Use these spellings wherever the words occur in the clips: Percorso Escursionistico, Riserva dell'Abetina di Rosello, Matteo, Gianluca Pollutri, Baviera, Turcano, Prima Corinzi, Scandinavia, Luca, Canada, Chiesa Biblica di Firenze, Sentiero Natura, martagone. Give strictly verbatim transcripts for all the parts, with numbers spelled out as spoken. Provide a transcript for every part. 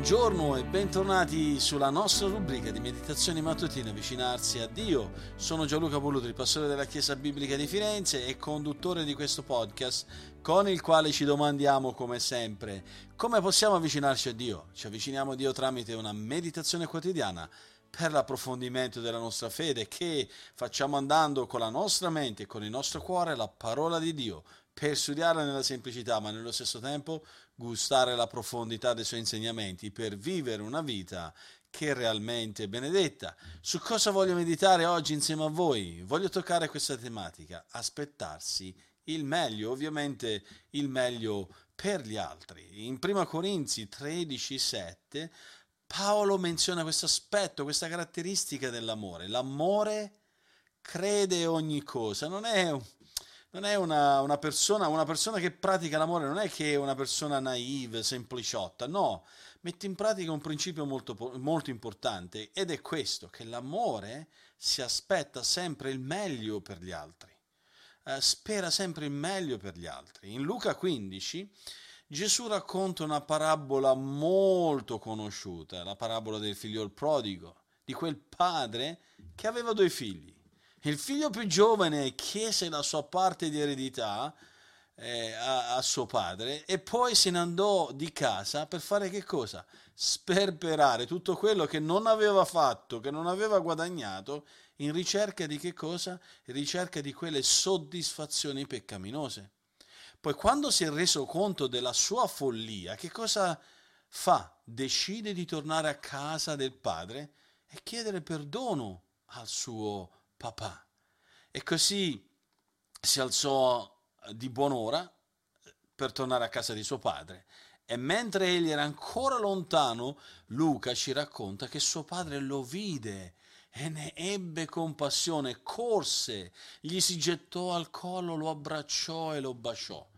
Buongiorno e bentornati sulla nostra rubrica di meditazioni mattutine Avvicinarsi a Dio. Sono Gianluca Pollutri, pastore della Chiesa Biblica di Firenze e conduttore di questo podcast con il quale ci domandiamo, come sempre, come possiamo avvicinarci a Dio. Ci avviciniamo a Dio tramite una meditazione quotidiana per l'approfondimento della nostra fede che facciamo andando con la nostra mente e con il nostro cuore la parola di Dio, per studiarla nella semplicità, ma nello stesso tempo gustare la profondità dei suoi insegnamenti, per vivere una vita che è realmente benedetta. Su cosa voglio meditare oggi insieme a voi? Voglio toccare questa tematica, aspettarsi il meglio, ovviamente il meglio per gli altri. In Prima Corinzi tredici sette Paolo menziona questo aspetto, questa caratteristica dell'amore. L'amore crede ogni cosa, non è un Non è una, una persona una persona che pratica l'amore, non è che è una persona naive, sempliciotta, no. Mette in pratica un principio molto, molto importante, ed è questo, che l'amore si aspetta sempre il meglio per gli altri, eh, spera sempre il meglio per gli altri. In Luca quindici Gesù racconta una parabola molto conosciuta, la parabola del figliol prodigo, di quel padre che aveva due figli. Il figlio più giovane chiese la sua parte di eredità eh, a, a suo padre e poi se ne andò di casa per fare che cosa? Sperperare tutto quello che non aveva fatto, che non aveva guadagnato, in ricerca di che cosa? In ricerca di quelle soddisfazioni peccaminose. Poi quando si è reso conto della sua follia, che cosa fa? Decide di tornare a casa del padre e chiedere perdono al suo papà. E così si alzò di buon'ora per tornare a casa di suo padre, e mentre egli era ancora lontano, Luca ci racconta che suo padre lo vide e ne ebbe compassione, corse, gli si gettò al collo, lo abbracciò e lo baciò.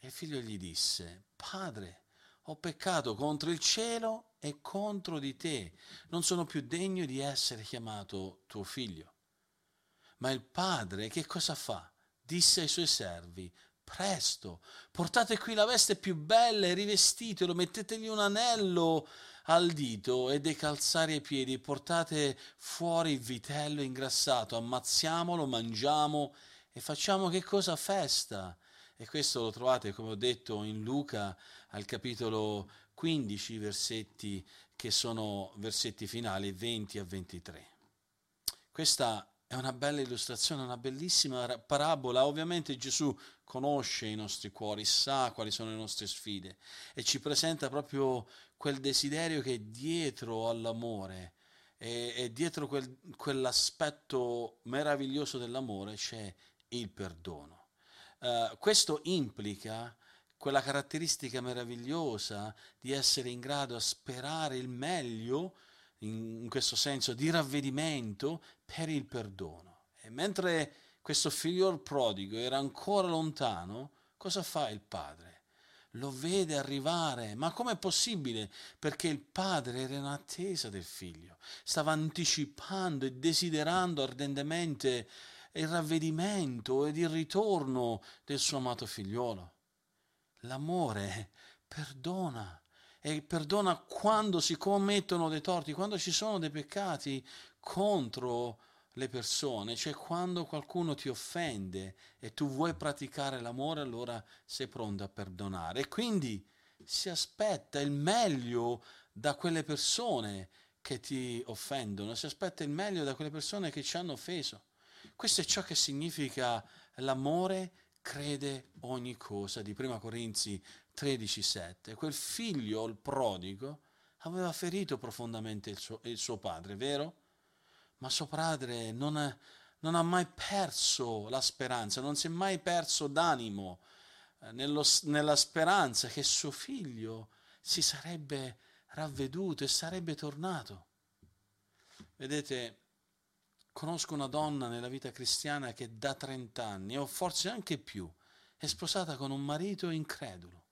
E il figlio gli disse: «Padre, ho peccato contro il cielo e contro di te, non sono più degno di essere chiamato tuo figlio». Ma il padre che cosa fa? Disse ai suoi servi: «Presto, portate qui la veste più bella e rivestitelo, mettetegli un anello al dito e dei calzari ai piedi, portate fuori il vitello ingrassato, ammazziamolo, mangiamo e facciamo che cosa? Festa». E questo lo trovate, come ho detto, in Luca al capitolo quindici, versetti che sono versetti finali venti a ventitré. Questa è una bella illustrazione, una bellissima parabola. Ovviamente Gesù conosce i nostri cuori, sa quali sono le nostre sfide e ci presenta proprio quel desiderio che è dietro all'amore, e, e dietro quel, quell'aspetto meraviglioso dell'amore c'è il perdono. Uh, questo implica quella caratteristica meravigliosa di essere in grado a sperare il meglio, in questo senso di ravvedimento, per il perdono. E mentre questo figliol prodigo era ancora lontano, cosa fa il padre? Lo vede arrivare. Ma com'è possibile? Perché il padre era in attesa del figlio, stava anticipando e desiderando ardentemente il ravvedimento ed il ritorno del suo amato figliolo. L'amore perdona, e perdona quando si commettono dei torti, quando ci sono dei peccati contro le persone, cioè quando qualcuno ti offende e tu vuoi praticare l'amore, allora sei pronto a perdonare. E quindi si aspetta il meglio da quelle persone che ti offendono, si aspetta il meglio da quelle persone che ci hanno offeso. Questo è ciò che significa l'amore crede ogni cosa di Prima Corinzi tredici sette. Quel figlio, il prodigo, aveva ferito profondamente il suo, il suo padre, vero? Ma suo padre non, è, non ha mai perso la speranza, non si è mai perso d'animo eh, nello, nella speranza che suo figlio si sarebbe ravveduto e sarebbe tornato. Vedete, conosco una donna nella vita cristiana che da trent'anni, o forse anche più, è sposata con un marito incredulo.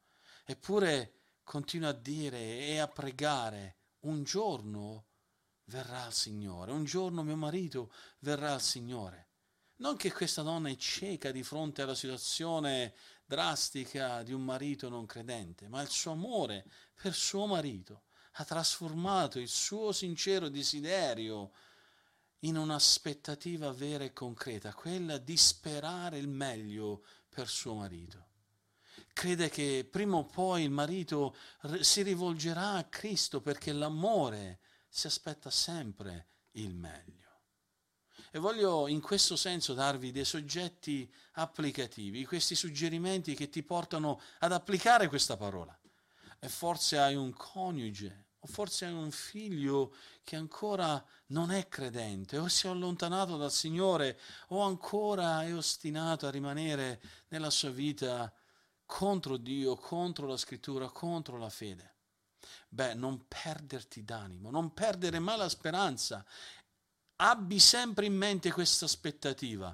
Eppure continua a dire e a pregare: un giorno verrà il Signore, un giorno mio marito verrà il Signore. Non che questa donna è cieca di fronte alla situazione drastica di un marito non credente, ma il suo amore per suo marito ha trasformato il suo sincero desiderio in un'aspettativa vera e concreta, quella di sperare il meglio per suo marito. Crede che prima o poi il marito si rivolgerà a Cristo, perché l'amore si aspetta sempre il meglio. E voglio in questo senso darvi dei soggetti applicativi, questi suggerimenti che ti portano ad applicare questa parola. E forse hai un coniuge, o forse hai un figlio che ancora non è credente, o si è allontanato dal Signore, o ancora è ostinato a rimanere nella sua vita contro Dio, contro la Scrittura, contro la fede. Beh, non perderti d'animo, non perdere mai la speranza. Abbi sempre in mente questa aspettativa,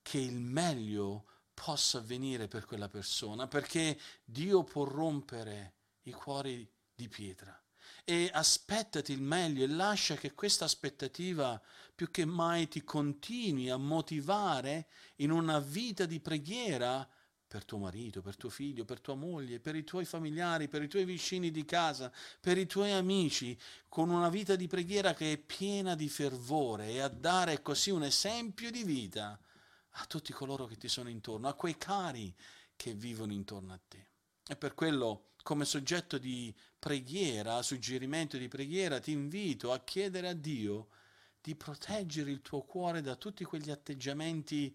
che il meglio possa avvenire per quella persona, perché Dio può rompere i cuori di pietra. E aspettati il meglio e lascia che questa aspettativa più che mai ti continui a motivare in una vita di preghiera per tuo marito, per tuo figlio, per tua moglie, per i tuoi familiari, per i tuoi vicini di casa, per i tuoi amici, con una vita di preghiera che è piena di fervore, e a dare così un esempio di vita a tutti coloro che ti sono intorno, a quei cari che vivono intorno a te. E per quello, come soggetto di preghiera, suggerimento di preghiera, ti invito a chiedere a Dio di proteggere il tuo cuore da tutti quegli atteggiamenti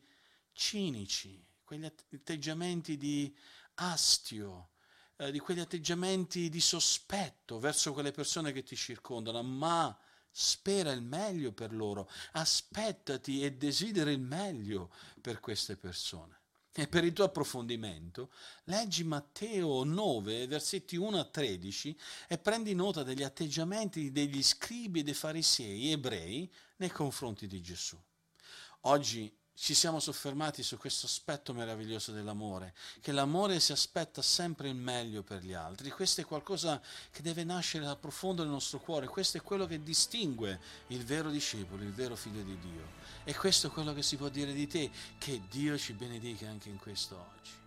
cinici, quegli atteggiamenti di astio, eh, di quegli atteggiamenti di sospetto verso quelle persone che ti circondano, ma spera il meglio per loro, aspettati e desidera il meglio per queste persone. E per il tuo approfondimento, leggi Matteo nove, versetti uno a tredici, e prendi nota degli atteggiamenti degli scribi e dei farisei ebrei nei confronti di Gesù. Oggi ci siamo soffermati su questo aspetto meraviglioso dell'amore, che l'amore si aspetta sempre il meglio per gli altri. Questo è qualcosa che deve nascere dal profondo del nostro cuore, questo è quello che distingue il vero discepolo, il vero figlio di Dio. E questo è quello che si può dire di te, che Dio ci benedica anche in questo oggi.